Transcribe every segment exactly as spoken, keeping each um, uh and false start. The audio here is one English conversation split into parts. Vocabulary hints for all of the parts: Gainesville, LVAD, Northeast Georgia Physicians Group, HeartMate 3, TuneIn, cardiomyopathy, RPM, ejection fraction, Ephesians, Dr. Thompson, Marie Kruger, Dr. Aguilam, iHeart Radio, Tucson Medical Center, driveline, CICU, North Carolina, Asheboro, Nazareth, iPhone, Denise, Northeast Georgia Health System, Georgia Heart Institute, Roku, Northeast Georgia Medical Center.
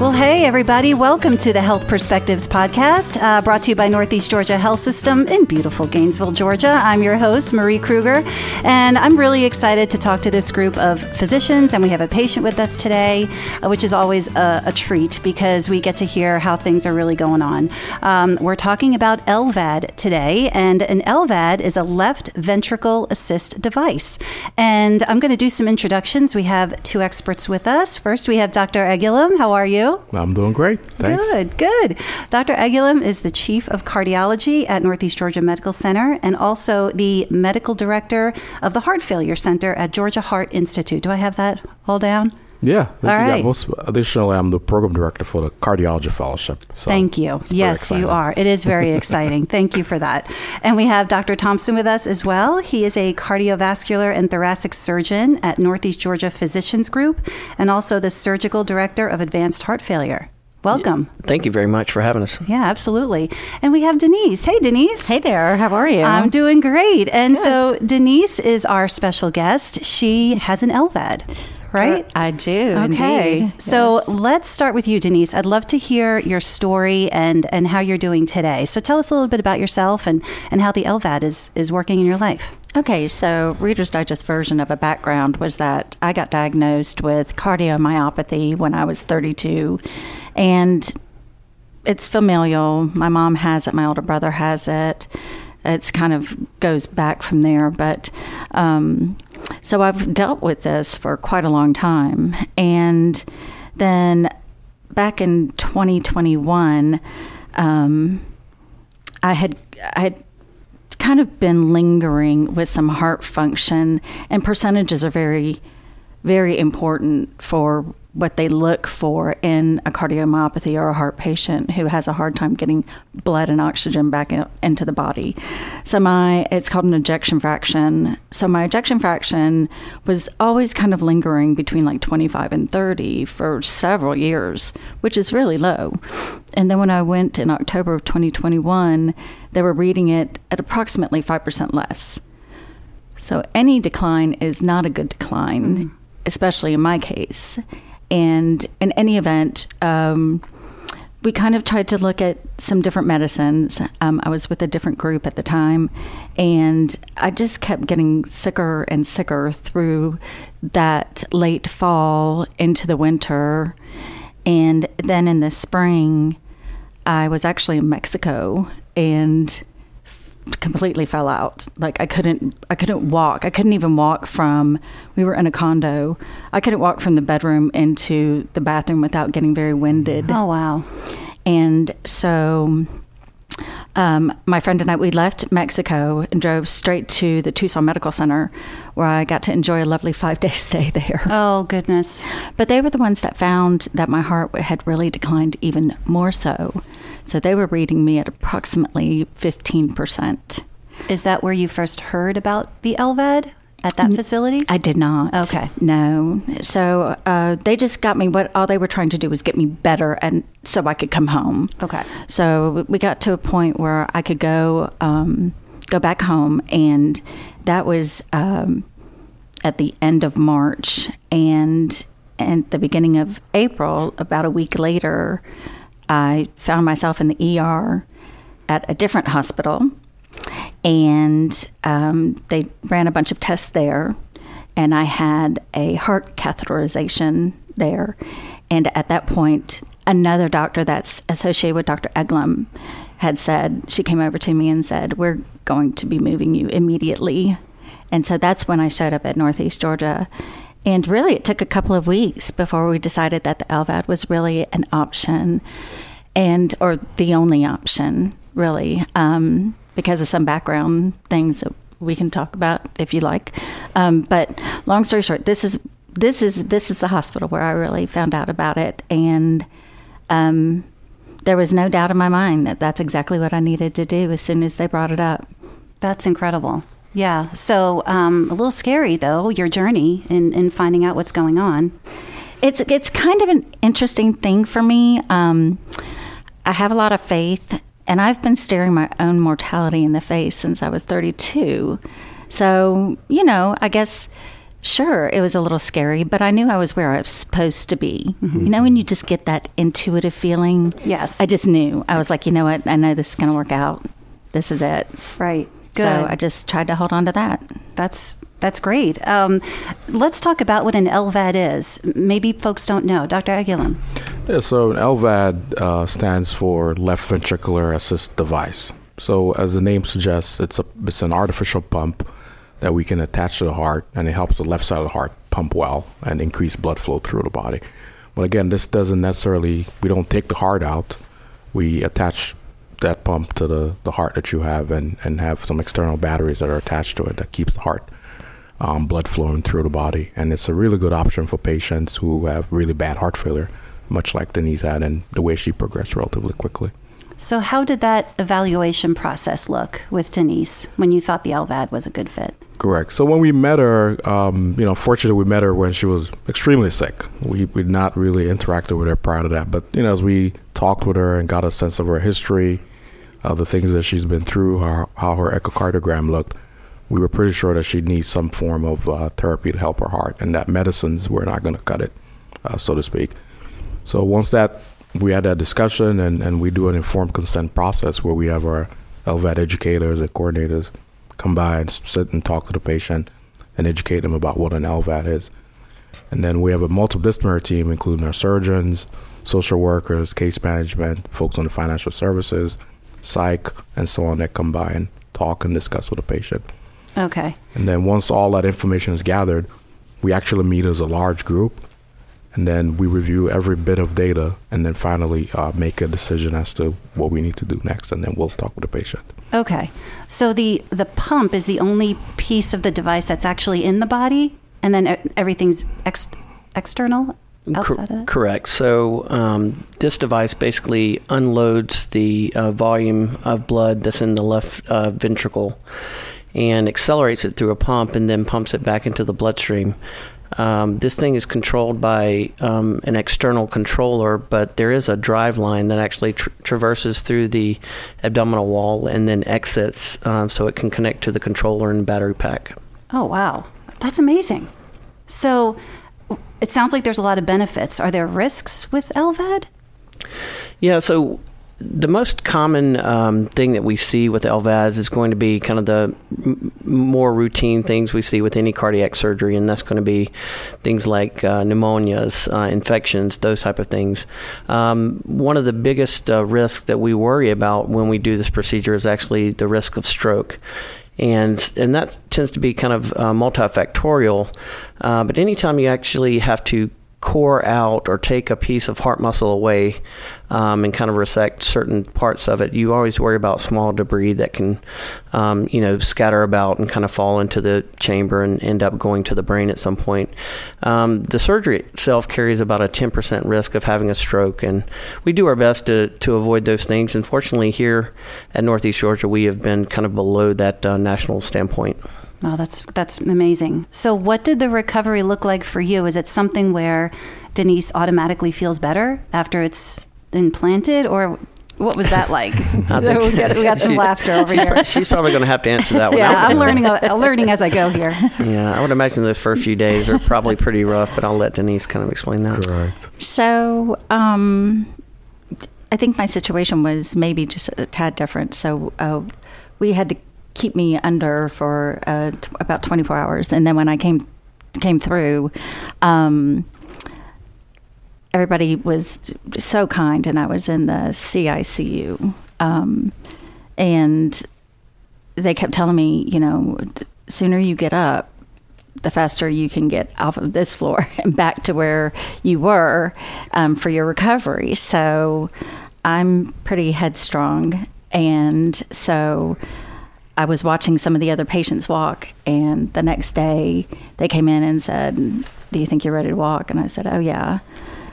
Well, hey, everybody. Welcome to the Health Perspectives Podcast, uh, brought to you by Northeast Georgia Health System in beautiful Gainesville, Georgia. I'm your host, Marie Kruger, and I'm really excited to talk to this group of physicians, and we have a patient with us today, uh, which is always a, a treat because we get to hear how things are really going on. Um, we're talking about L V A D today, and an L V A D is a left ventricle assist device. And I'm going to do some introductions. We have two experts with us. First, we have Doctor Aguilam. How are you? I'm doing great. Thanks. Good, good. Doctor Aguilam is the Chief of Cardiology at Northeast Georgia Medical Center and also the Medical Director of the Heart Failure Center at Georgia Heart Institute. Do I have that all down? Yeah. All right. Most, additionally, I'm the program director for the cardiology fellowship. So Thank you. Yes, you are. It is very exciting. Thank you for that. And we have Doctor Thompson with us as well. He is a cardiovascular and thoracic surgeon at Northeast Georgia Physicians Group and also the surgical director of advanced heart failure. Welcome. Thank you very much for having us. Yeah, absolutely. And we have Denise. Hey, Denise. Hey there. How are you? I'm doing great. And Good. So Denise is our special guest. She has an L V A D. Right? I do. Okay. Indeed. So yes. Let's start with you, Denise. I'd love to hear your story and, and how you're doing today. So tell us a little bit about yourself and, and how the L V A D is, is working in your life. Okay, so Reader's Digest version of a background was that I got diagnosed with cardiomyopathy when I was thirty-two, and it's familial. My mom has it. My older brother has it. It's kind of goes back from there, but um, so I've dealt with this for quite a long time. And then back in twenty twenty-one, um, I had I had kind of been lingering with some heart function, and percentages are very, very important for what they look for in a cardiomyopathy or a heart patient who has a hard time getting blood and oxygen back in, into the body. So my, it's called an ejection fraction. So my ejection fraction was always kind of lingering between like twenty-five and thirty for several years, which is really low. And then when I went in October of twenty twenty-one, they were reading it at approximately five percent less. So any decline is not a good decline, mm-hmm. especially in my case. And in any event, um, we kind of tried to look at some different medicines. Um, I was with a different group at the time, and I just kept getting sicker and sicker through that late fall into the winter. And then in the spring, I was actually in Mexico and completely fell out. Like I couldn't, I couldn't walk. I couldn't even walk from, we were in a condo. I couldn't walk from the bedroom into the bathroom without getting very winded. Oh, wow. And so um, my friend and I, we left Mexico and drove straight to the Tucson Medical Center, where I got to enjoy a lovely five-day stay there. Oh, goodness. But they were the ones that found that my heart had really declined even more so. So they were reading me at approximately fifteen percent. Is that where you first heard about the L V A D at that N- facility? I did not. Okay. No. So uh, they just got me, what all they were trying to do was get me better and so I could come home. Okay. So we got to a point where I could go, um, go back home, and that was um, at the end of March. And at the beginning of April, about a week later, I found myself in the E R at a different hospital, and um, they ran a bunch of tests there, and I had a heart catheterization there. And at that point, another doctor that's associated with Doctor Aguilam had said, she came over to me and said, we're going to be moving you immediately. And so that's when I showed up at Northeast Georgia. And really, it took a couple of weeks before we decided that the L V A D was really an option, and or the only option, really, um, because of some background things that we can talk about if you like. Um, but long story short, this is this is this is the hospital where I really found out about it, and um, there was no doubt in my mind that that's exactly what I needed to do as soon as they brought it up. That's incredible. Yeah. So um, a little scary, though, your journey in, in finding out what's going on. It's it's kind of an interesting thing for me. Um, I have a lot of faith, and I've been staring my own mortality in the face since I was thirty-two. So, you know, I guess sure, it was a little scary, but I knew I was where I was supposed to be. Mm-hmm. You know, when you just get that intuitive feeling? Yes. I just knew. I was like, you know what? I know this is going to work out. This is it. Right. Good. So I just tried to hold on to that. That's that's great. Um, let's talk about what an L V A D is. Maybe folks don't know. Doctor Aguilam. Yeah, so an L V A D uh, stands for left ventricular assist device. So as the name suggests, it's a it's an artificial pump that we can attach to the heart, and it helps the left side of the heart pump well and increase blood flow through the body. But again, this doesn't necessarily, we don't take the heart out. We attach that pump to the, the heart that you have and, and have some external batteries that are attached to it that keeps the heart um, blood flowing through the body. And it's a really good option for patients who have really bad heart failure, much like Denise had and the way she progressed relatively quickly. So how did that evaluation process look with Denise when you thought the L V A D was a good fit? Correct. So when we met her, um, you know, fortunately we met her when she was extremely sick. We we'd not really interacted with her prior to that. But, you know, as we talked with her and got a sense of her history, uh, the things that she's been through, how, how her echocardiogram looked, we were pretty sure that she needs some form of uh, therapy to help her heart and that medicines were not going to cut it, uh, so to speak. So once that we had that discussion and, and we do an informed consent process where we have our L V A D educators and coordinators come by and sit and talk to the patient and educate them about what an L V A D is. And then we have a multidisciplinary team, including our surgeons, social workers, case management, folks on the financial services, psych, and so on that come by and talk and discuss with the patient. Okay. And then once all that information is gathered, we actually meet as a large group. And then we review every bit of data and then finally uh, make a decision as to what we need to do next. And then we'll talk with the patient. Okay. So the, the pump is the only piece of the device that's actually in the body and then everything's ex- external outside Co- of that? Correct. So um, this device basically unloads the uh, volume of blood that's in the left uh, ventricle and accelerates it through a pump and then pumps it back into the bloodstream. Um, this thing is controlled by um, an external controller, but there is a drive line that actually tra- traverses through the abdominal wall and then exits um, so it can connect to the controller and battery pack. Oh, wow. That's amazing. So it sounds like there's a lot of benefits. Are there risks with L V A D? Yeah, so the most common um, thing that we see with L V A Ds is going to be kind of the m- more routine things we see with any cardiac surgery, and that's going to be things like uh, pneumonias, uh, infections, those type of things. Um, one of the biggest uh, risks that we worry about when we do this procedure is actually the risk of stroke. And and that tends to be kind of uh, multifactorial, uh, but anytime you actually have to core out or take a piece of heart muscle away um, and kind of resect certain parts of it, you always worry about small debris that can, um, you know, scatter about and kind of fall into the chamber and end up going to the brain at some point. Um, the surgery itself carries about a ten percent risk of having a stroke, and we do our best to, to avoid those things. Unfortunately, here at Northeast Georgia, we have been kind of below that uh, national standpoint. Oh, that's that's amazing. So what did the recovery look like for you? Is it something where Denise automatically feels better after it's implanted, or what was that like? we, got, we got some she, laughter over she's here. Pro- she's probably going to have to answer that one. Yeah, I'm learning uh, learning as I go here. Yeah, I would imagine those first few days are probably pretty rough, but I'll let Denise kind of explain that. Correct. So um, I think my situation was maybe just a tad different. So uh, we had to keep me under for uh, t- about twenty-four hours. And then when I came came through, um, everybody was so kind, and I was in the C I C U. Um, and they kept telling me, you know, the sooner you get up, the faster you can get off of this floor and back to where you were um, for your recovery. So I'm pretty headstrong. And so I was watching some of the other patients walk, and the next day they came in and said, do you think you're ready to walk? And I said, oh, yeah.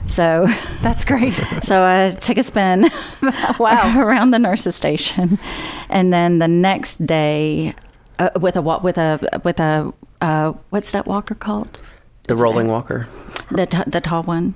So that's great. So I took a spin wow. around the nurse's station. And then the next day uh, with a with a with a uh, what's that walker called? The rolling walker. The t- the tall one.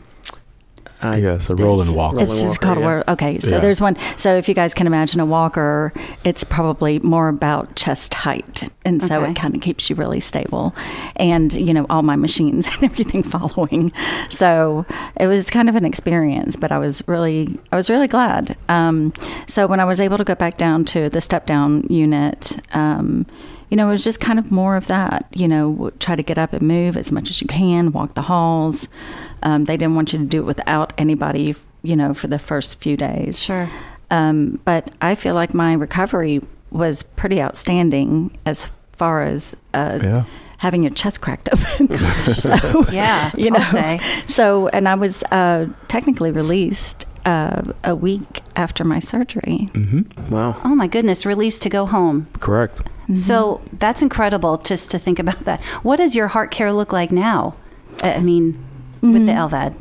Uh, yes, a rolling walker. It's just called a walker. Yeah. Okay, so yeah. There's one. So if you guys can imagine a walker, it's probably more about chest height And okay. so it kind of keeps you really stable. And, you know, all my machines and everything following. So it was kind of an experience, but I was really, I was really glad. Um, so when I was able to go back down to the step down unit, um, you know, it was just kind of more of that, you know, try to get up and move as much as you can, walk the halls. Um, they didn't want you to do it without anybody, you know, for the first few days. Sure. Um, but I feel like my recovery was pretty outstanding as far as uh, yeah. having your chest cracked open. so, yeah, you know. I'll say. So, and I was uh, technically released uh, a week after my surgery. Mm-hmm. Wow. Oh, my goodness. Released to go home. Correct. Mm-hmm. So that's incredible just to think about that. What does your heart care look like now? I mean, mm-hmm. with the L V A D.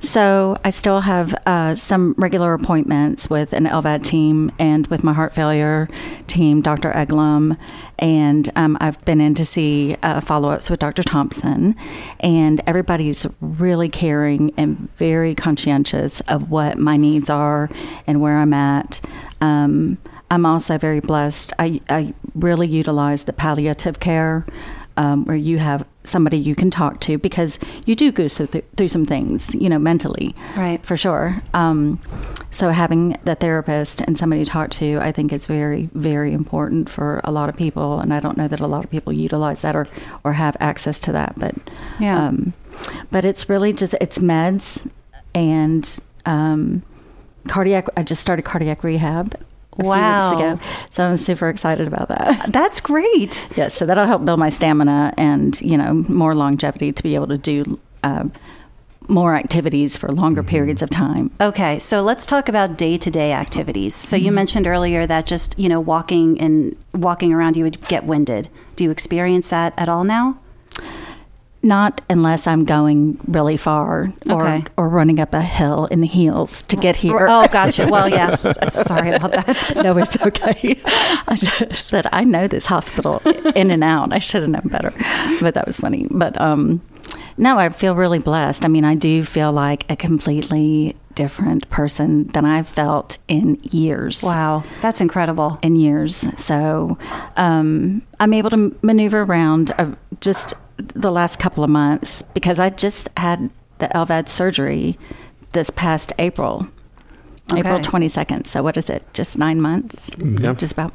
So I still have uh, some regular appointments with an L V A D team and with my heart failure team, Doctor Aguilam, and um, I've been in to see uh, follow-ups with Doctor Thompson, and everybody's really caring and very conscientious of what my needs are and where I'm at. Um, I'm also very blessed. I, I really utilize the palliative care um, where you have somebody you can talk to, because you do go th- through some things, you know, mentally. Right. For sure. Um, so having the therapist and somebody to talk to, I think is very, very important for a lot of people. And I don't know that a lot of people utilize that or, or have access to that. But yeah. Um, but it's really just, it's meds and um, cardiac. I just started cardiac rehab. A wow. few weeks ago. So I'm super excited about that. That's great. Yeah, so that'll help build my stamina and, you know, more longevity to be able to do uh, more activities for longer periods of time. Okay, so let's talk about day-to-day activities. So you mentioned earlier that just, you know, walking and walking around, you would get winded. Do you experience that at all now? Not unless I'm going really far or okay. or running up a hill in the heels to get here. Oh, gotcha. Well, yes. Sorry about that. No, it's okay. I just said, I know this hospital in and out. I should have known better. But that was funny. But um, no, I feel really blessed. I mean, I do feel like a completely different person than I've felt in years. Wow. That's incredible. In years. So um, I'm able to maneuver around uh, just... the last couple of months, because I just had the L V A D surgery this past April, okay. April twenty-second. So what is it? Just nine months? Yep. Just about.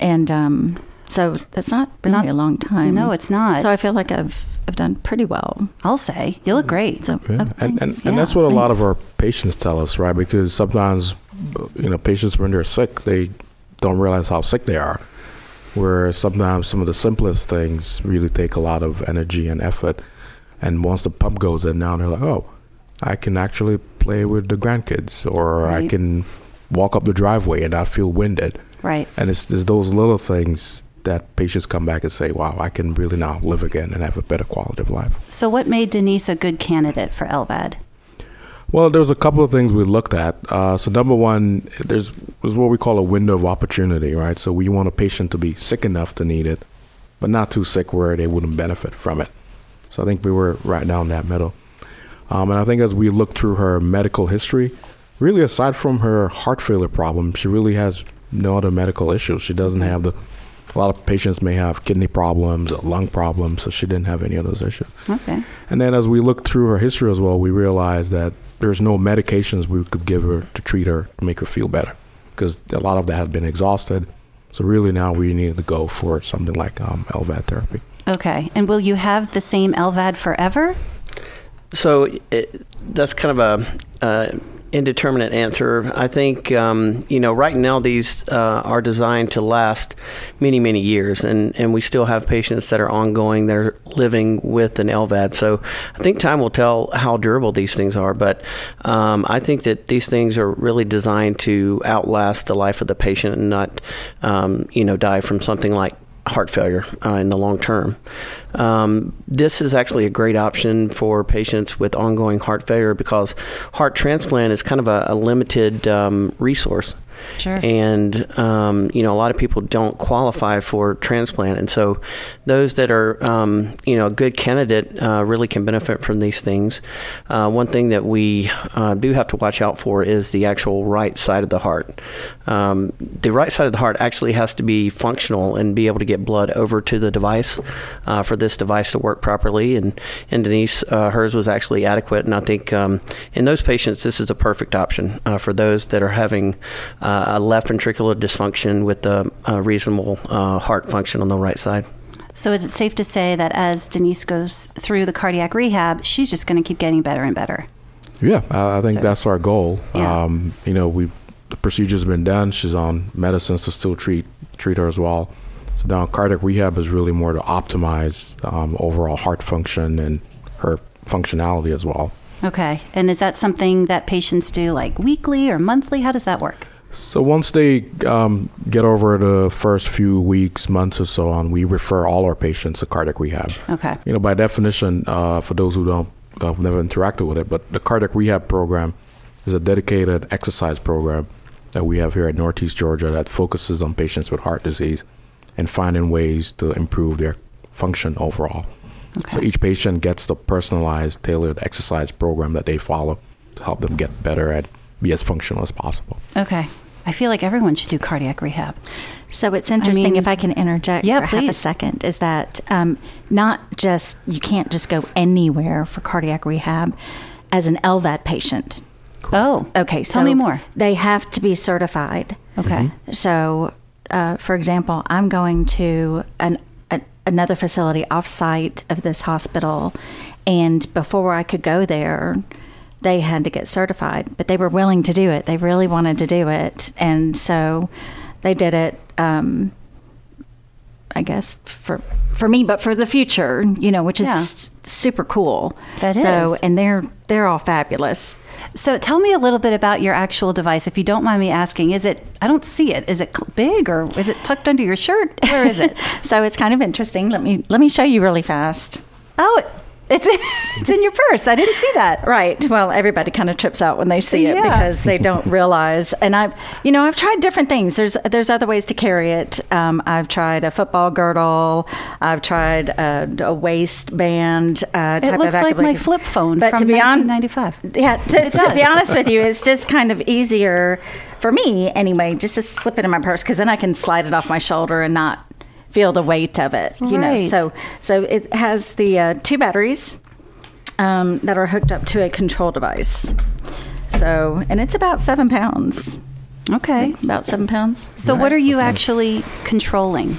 And um, so that's not really not, a long time. No, it's not. So I feel like I've I've done pretty well. I'll say. You look great. So, yeah. oh, and and, yeah, and that's what thanks. a lot of our patients tell us, right? Because sometimes, you know, patients when they're sick, they don't realize how sick they are. Where sometimes some of the simplest things really take a lot of energy and effort. And once the pump goes in now, they're like, oh, I can actually play with the grandkids, or right. I can walk up the driveway and not feel winded. Right. And it's, it's those little things that patients come back and say, wow, I can really now live again and have a better quality of life. So what made Denise a good candidate for L V A D? Well, there was a couple of things we looked at. Uh, so number one, there's was what we call a window of opportunity, right? So we want a patient to be sick enough to need it, but not too sick where they wouldn't benefit from it. So I think we were right down that middle. Um, and I think as we looked through her medical history, really aside from her heart failure problem, she really has no other medical issues. She doesn't have the, a lot of patients may have kidney problems, lung problems, so she didn't have any of those issues. Okay. And then as we looked through her history as well, we realized that there's no medications we could give her to treat her, to make her feel better, because a lot of that had been exhausted. So really now we needed to go for something like um, L V A D therapy. Okay. And will you have the same L V A D forever? So it, that's kind of a uh, indeterminate answer. I think, um, you know, right now these uh, are designed to last many, many years. And, and we still have patients that are ongoing, that are living with an L V A D. So I think time will tell how durable these things are. But um, I think that these things are really designed to outlast the life of the patient and not, um, you know, die from something like heart failure uh, in the long term. Um, this is actually a great option for patients with ongoing heart failure, because heart transplant is kind of a, a limited um, resource. Sure. And, um, you know, a lot of people don't qualify for transplant. And so those that are, um, you know, a good candidate uh, really can benefit from these things. Uh, one thing that we uh, do have to watch out for is the actual right side of the heart. Um, the right side of the heart actually has to be functional and be able to get blood over to the device uh, for this device to work properly. And, and Denise, uh, hers was actually adequate. And I think um, in those patients, this is a perfect option uh, for those that are having uh, a left ventricular dysfunction with a, a reasonable uh, heart function on the right side. So is it safe to say that as Denise goes through the cardiac rehab, she's just going to keep getting better and better? Yeah, I think so, that's our goal. Yeah. Um, you know, we the procedure's been done. She's on medicines to still treat treat her as well. So now cardiac rehab is really more to optimize um, overall heart function and her functionality as well. Okay. And is that something that patients do like weekly or monthly? How does that work? So once they um, get over the first few weeks, months or so on, we refer all our patients to cardiac rehab. Okay. You know, by definition, uh, for those who don't, I've uh, never interacted with it, but the cardiac rehab program is a dedicated exercise program that we have here at Northeast Georgia that focuses on patients with heart disease and finding ways to improve their function overall. Okay. So each patient gets the personalized, tailored exercise program that they follow to help them get better at be as functional as possible. Okay. I feel like everyone should do cardiac rehab. So it's interesting, I mean, if I can interject yeah, for please. half a second, is that um, not just, you can't just go anywhere for cardiac rehab as an L V A D patient. Correct. Oh, okay. So tell me more. They have to be certified. Okay. Mm-hmm. So, uh, for example, I'm going to an a, another facility off-site of this hospital, and before I could go there, they had to get certified, but they were willing to do it. They really wanted to do it. And so they did it, um, I guess, for for me, but for the future, you know, which is yeah. s- super cool. That so, is. And they're, they're all fabulous. So tell me a little bit about your actual device, if you don't mind me asking. Is it, I don't see it. Is it big or is it tucked under your shirt? Where is it? So it's kind of interesting. Let me, let me show you really fast. Oh, it, It's it's in your purse. I didn't see that. Right. Well, everybody kind of trips out when they see it yeah. because they don't realize. And I've, you know, I've tried different things. There's there's other ways to carry it. Um, I've tried a football girdle. I've tried a, a waistband. Uh, type it looks of like my flip phone but from to be nineteen ninety-five. On, yeah. To, to be honest with you, it's just kind of easier for me anyway, just to slip it in my purse because then I can slide it off my shoulder and not feel the weight of it, you right. know. So so it has the uh, two batteries um, that are hooked up to a control device. So, and it's about seven pounds. Okay. About seven pounds. So right. What are you okay. actually controlling?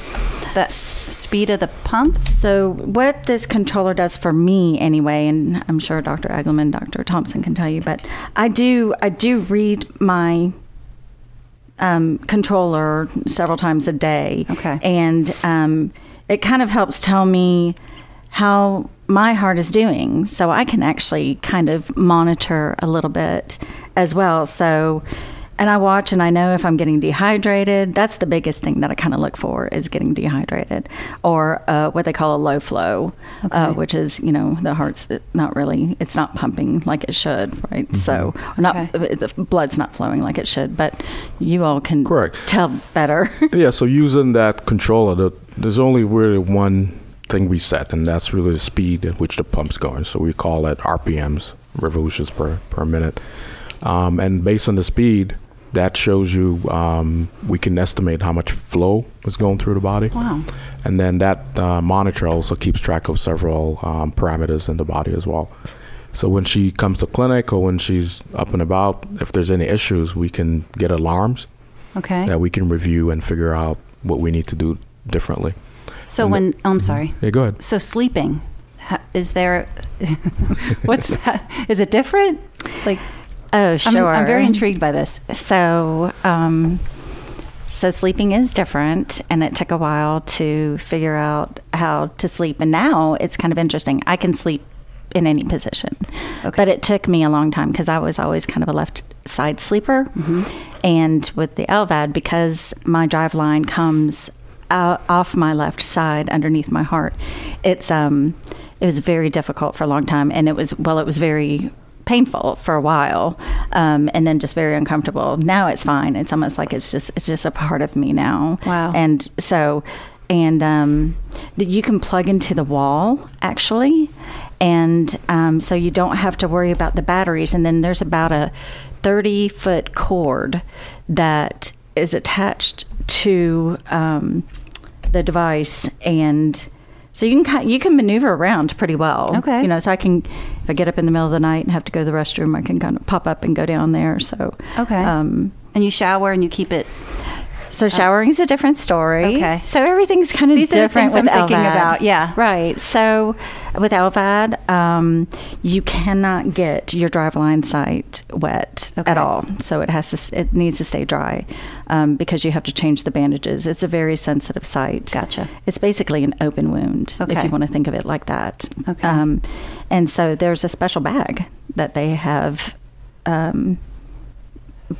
The speed of the pump? So what this controller does for me anyway, and I'm sure Doctor Aguilam and Doctor Thompson can tell you, but I do I do read my Um, controller several times a day. Okay. And um, it kind of helps tell me how my heart is doing. So I can actually kind of monitor a little bit as well. So, and I watch and I know if I'm getting dehydrated. That's the biggest thing that I kind of look for is getting dehydrated or uh, what they call a low flow, okay. uh, which is, you know, the heart's not really, it's not pumping like it should, right? Mm-hmm. So not okay. the blood's not flowing like it should, but you all can Correct. Tell better. Yeah, so using that controller, the, there's only really one thing we set, and that's really the speed at which the pump's going. So we call it R P Ms, revolutions per, per minute. Um, and based on the speed, that shows you, um, we can estimate how much flow is going through the body. Wow. And then that uh, monitor also keeps track of several um, parameters in the body as well. So when she comes to clinic or when she's up and about, if there's any issues, we can get alarms okay. that we can review and figure out what we need to do differently. So and when, the, oh, I'm sorry. Yeah, go ahead. So sleeping, is there, what's that? Is it different? Like. Oh, sure. I'm, I'm very intrigued by this. So, um, so sleeping is different, and it took a while to figure out how to sleep. And now it's kind of interesting. I can sleep in any position, okay. but it took me a long time because I was always kind of a left side sleeper. Mm-hmm. And with the L V A D, because my drive line comes out, off my left side underneath my heart, it's um, it was very difficult for a long time, and it was well, it was very painful for a while, um, and then just very uncomfortable. Now it's fine. It's almost like it's just it's just a part of me now. Wow. And so, and um, that you can plug into the wall, actually. And um, so you don't have to worry about the batteries. And then there's about a thirty-foot cord that is attached to um, the device, and so you can you can maneuver around pretty well. Okay. You know, so I can, if I get up in the middle of the night and have to go to the restroom, I can kind of pop up and go down there. So okay. Um, and you shower and you keep it. So showering is a different story. Okay. So everything's kind of These different are the things with I'm L V A D. Thinking about. Yeah. Right. So with L V A D, um, you cannot get your driveline site wet okay. at all. So it has to. It needs to stay dry um, because you have to change the bandages. It's a very sensitive site. Gotcha. It's basically an open wound, okay. if you want to think of it like that. Okay. Um, and so there's a special bag that they have. Um,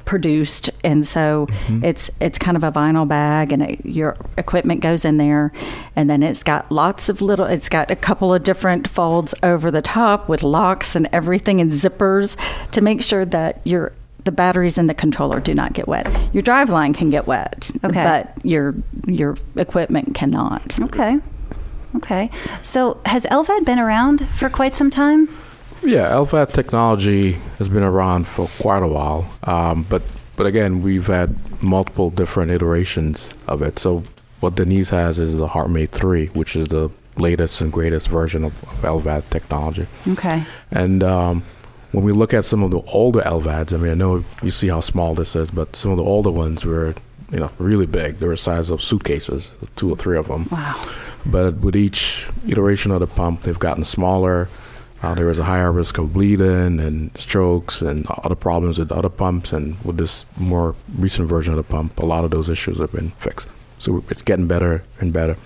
produced, and so mm-hmm. it's it's kind of a vinyl bag, and it, your equipment goes in there, and then it's got lots of little it's got a couple of different folds over the top with locks and everything and zippers to make sure that your the batteries and the controller do not get wet. Your driveline can get wet, okay. but your your equipment cannot. Okay. Okay. So has L V A D been around for quite some time? Yeah, L V A D technology has been around for quite a while, um, but but again, we've had multiple different iterations of it. So what Denise has is the HeartMate three, which is the latest and greatest version of, of L V A D technology. Okay. And um, when we look at some of the older L V A Ds, I mean, I know you see how small this is, but some of the older ones were, you know, really big. They were the size of suitcases, two or three of them. Wow. But with each iteration of the pump, they've gotten smaller. Uh, there is a higher risk of bleeding and strokes and other problems with other pumps. And with this more recent version of the pump, a lot of those issues have been fixed. So it's getting better and better.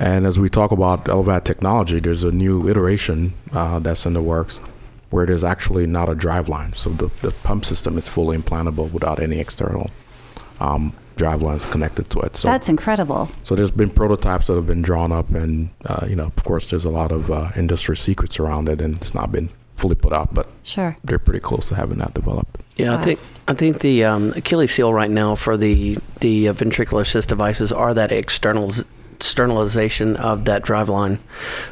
And as we talk about L V A D technology, there's a new iteration uh, that's in the works where there's actually not a driveline. So the, the pump system is fully implantable without any external um drivelines connected to it. So that's incredible. So there's been prototypes that have been drawn up, and uh, you know, of course, there's a lot of uh, industry secrets around it, and it's not been fully put out, but sure, they're pretty close to having that developed. Yeah, wow. I think I think the um, Achilles heel right now for the the uh, ventricular assist devices are that externals. externalization of that driveline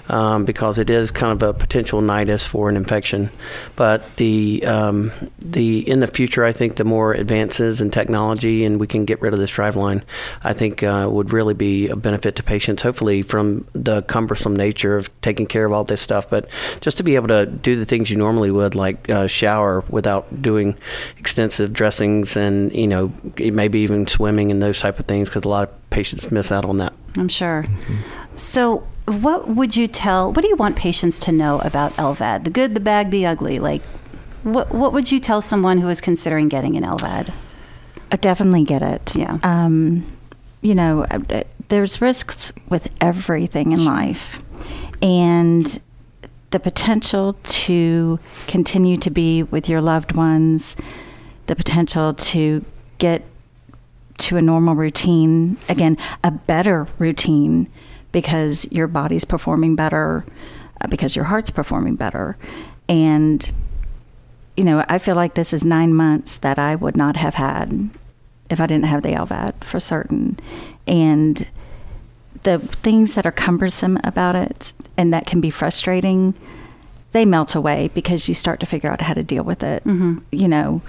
um, because it is kind of a potential nidus for an infection. But the um, the in the future, I think the more advances in technology and we can get rid of this driveline, I think uh, would really be a benefit to patients, hopefully from the cumbersome nature of taking care of all this stuff. But just to be able to do the things you normally would, like uh, shower without doing extensive dressings and, you know, maybe even swimming and those type of things, because a lot of patients miss out on that. I'm sure. Mm-hmm. So what would you tell, what do you want patients to know about L V A D? The good, the bad, the ugly. Like, what what would you tell someone who is considering getting an L V A D? I definitely get it. Yeah. Um, you know, there's risks with everything in life. And the potential to continue to be with your loved ones, the potential to get to a normal routine, again, a better routine, because your body's performing better, uh, because your heart's performing better. And, you know, I feel like this is nine months that I would not have had if I didn't have the L V A D, for certain. And the things that are cumbersome about it and that can be frustrating, they melt away because you start to figure out how to deal with it, mm-hmm. you know.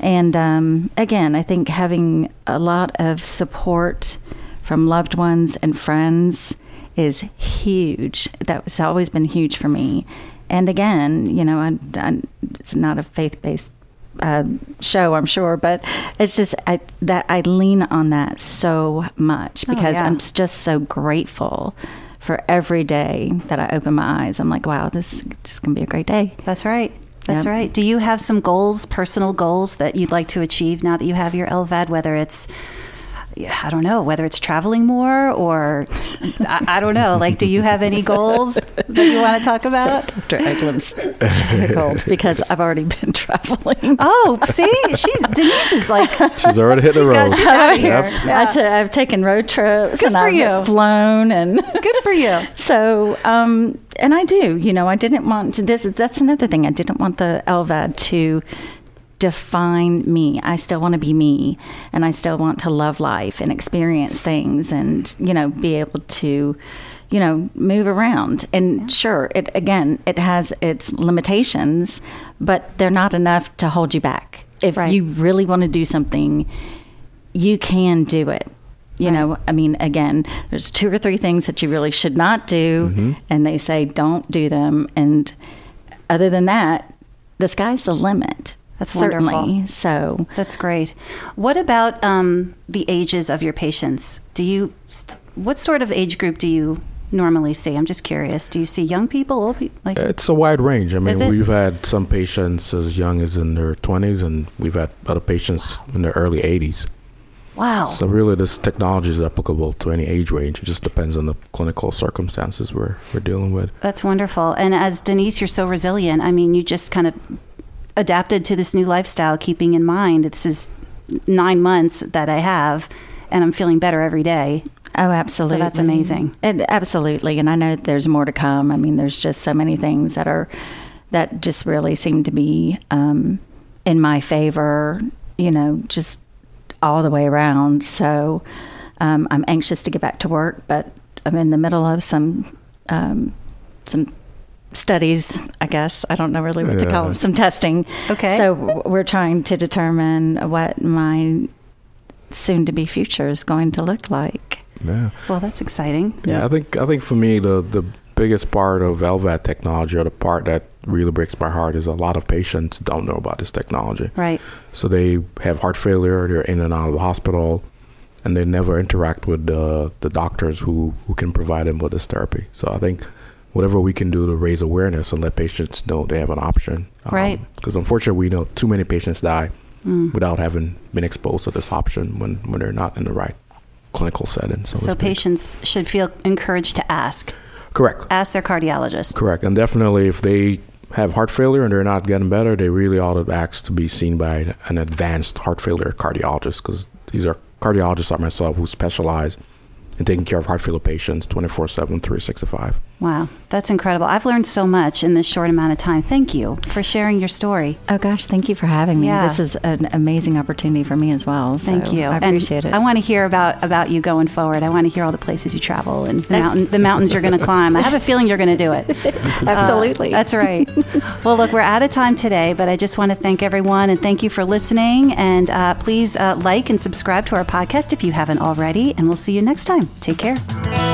And um, again, I think having a lot of support from loved ones and friends is huge. That's always been huge for me. And again, you know, I, I, it's not a faith-based uh, show, I'm sure, but it's just I, that I lean on that so much because oh, yeah. I'm just so grateful for every day that I open my eyes. I'm like, wow, this is just going to be a great day. That's right. That's yep. right. Do you have some goals, personal goals, that you'd like to achieve now that you have your L V A D, whether it's, I don't know, whether it's traveling more or I, I don't know, like, do you have any goals that you want to talk about? So Doctor Aguilam's tickled because I've already been traveling. Oh, see, she's Denise is like, she's already hit the road. She's out of here. Yep. Yeah. I t- I've taken road trips good and I've you. flown and good for you. So, um, and I do, you know, I didn't want to, this, that's another thing. I didn't want the L V A D to define me. I still want to be me, and I still want to love life and experience things, and, you know, be able to, you know, move around. And yeah. sure, it again, it has its limitations, but they're not enough to hold you back. If right. you really want to do something, you can do it. You right. know, I mean, again, there's two or three things that you really should not do, mm-hmm. and they say don't do them. And other than that, the sky's the limit. That's certainly wonderful. So that's great. What about um, the ages of your patients? Do you, what sort of age group do you normally see? I'm just curious. Do you see young people, old people? Like, it's a wide range. I mean, we've had some patients as young as in their twenties, and we've had other patients wow. in their early eighties. Wow. So really, this technology is applicable to any age range. It just depends on the clinical circumstances we're we're dealing with. That's wonderful. And as Denise, you're so resilient. I mean, you just kind of adapted to this new lifestyle, keeping in mind this is nine months that I have, and I'm feeling better every day. Oh, absolutely. So that's amazing. And absolutely. And I know there's more to come. I mean, there's just so many things that are, that just really seem to be um, in my favor, you know, just all the way around. So um, I'm anxious to get back to work, but I'm in the middle of some, um, some studies, I guess. I don't know really what yeah. to call them. Some testing. Okay. So we're trying to determine what my soon-to-be future is going to look like. Yeah. Well, that's exciting. Yeah, yeah. I think I think for me, the, the biggest part of L V A D technology, or the part that really breaks my heart, is a lot of patients don't know about this technology. Right. So they have heart failure, they're in and out of the hospital, and they never interact with uh, the doctors who, who can provide them with this therapy. So I think whatever we can do to raise awareness and let patients know they have an option. Um, right. Because unfortunately, we know too many patients die mm. without having been exposed to this option when, when they're not in the right clinical setting. So, so patients big. should feel encouraged to ask. Correct. Ask their cardiologist. Correct. And definitely if they have heart failure and they're not getting better, they really ought to ask to be seen by an advanced heart failure cardiologist, because these are cardiologists like myself who specialize and taking care of heart failure patients twenty-four seven, three sixty-five. Wow, that's incredible. I've learned so much in this short amount of time. Thank you for sharing your story. Oh, gosh, thank you for having me. Yeah. This is an amazing opportunity for me as well. So thank you. I appreciate and it. I want to hear about, about you going forward. I want to hear all the places you travel and the, mountain, the mountains you're going to climb. I have a feeling you're going to do it. Absolutely. Uh, that's right. Well, look, we're out of time today, but I just want to thank everyone and thank you for listening. And uh, please uh, like and subscribe to our podcast if you haven't already. And we'll see you next time. Take care.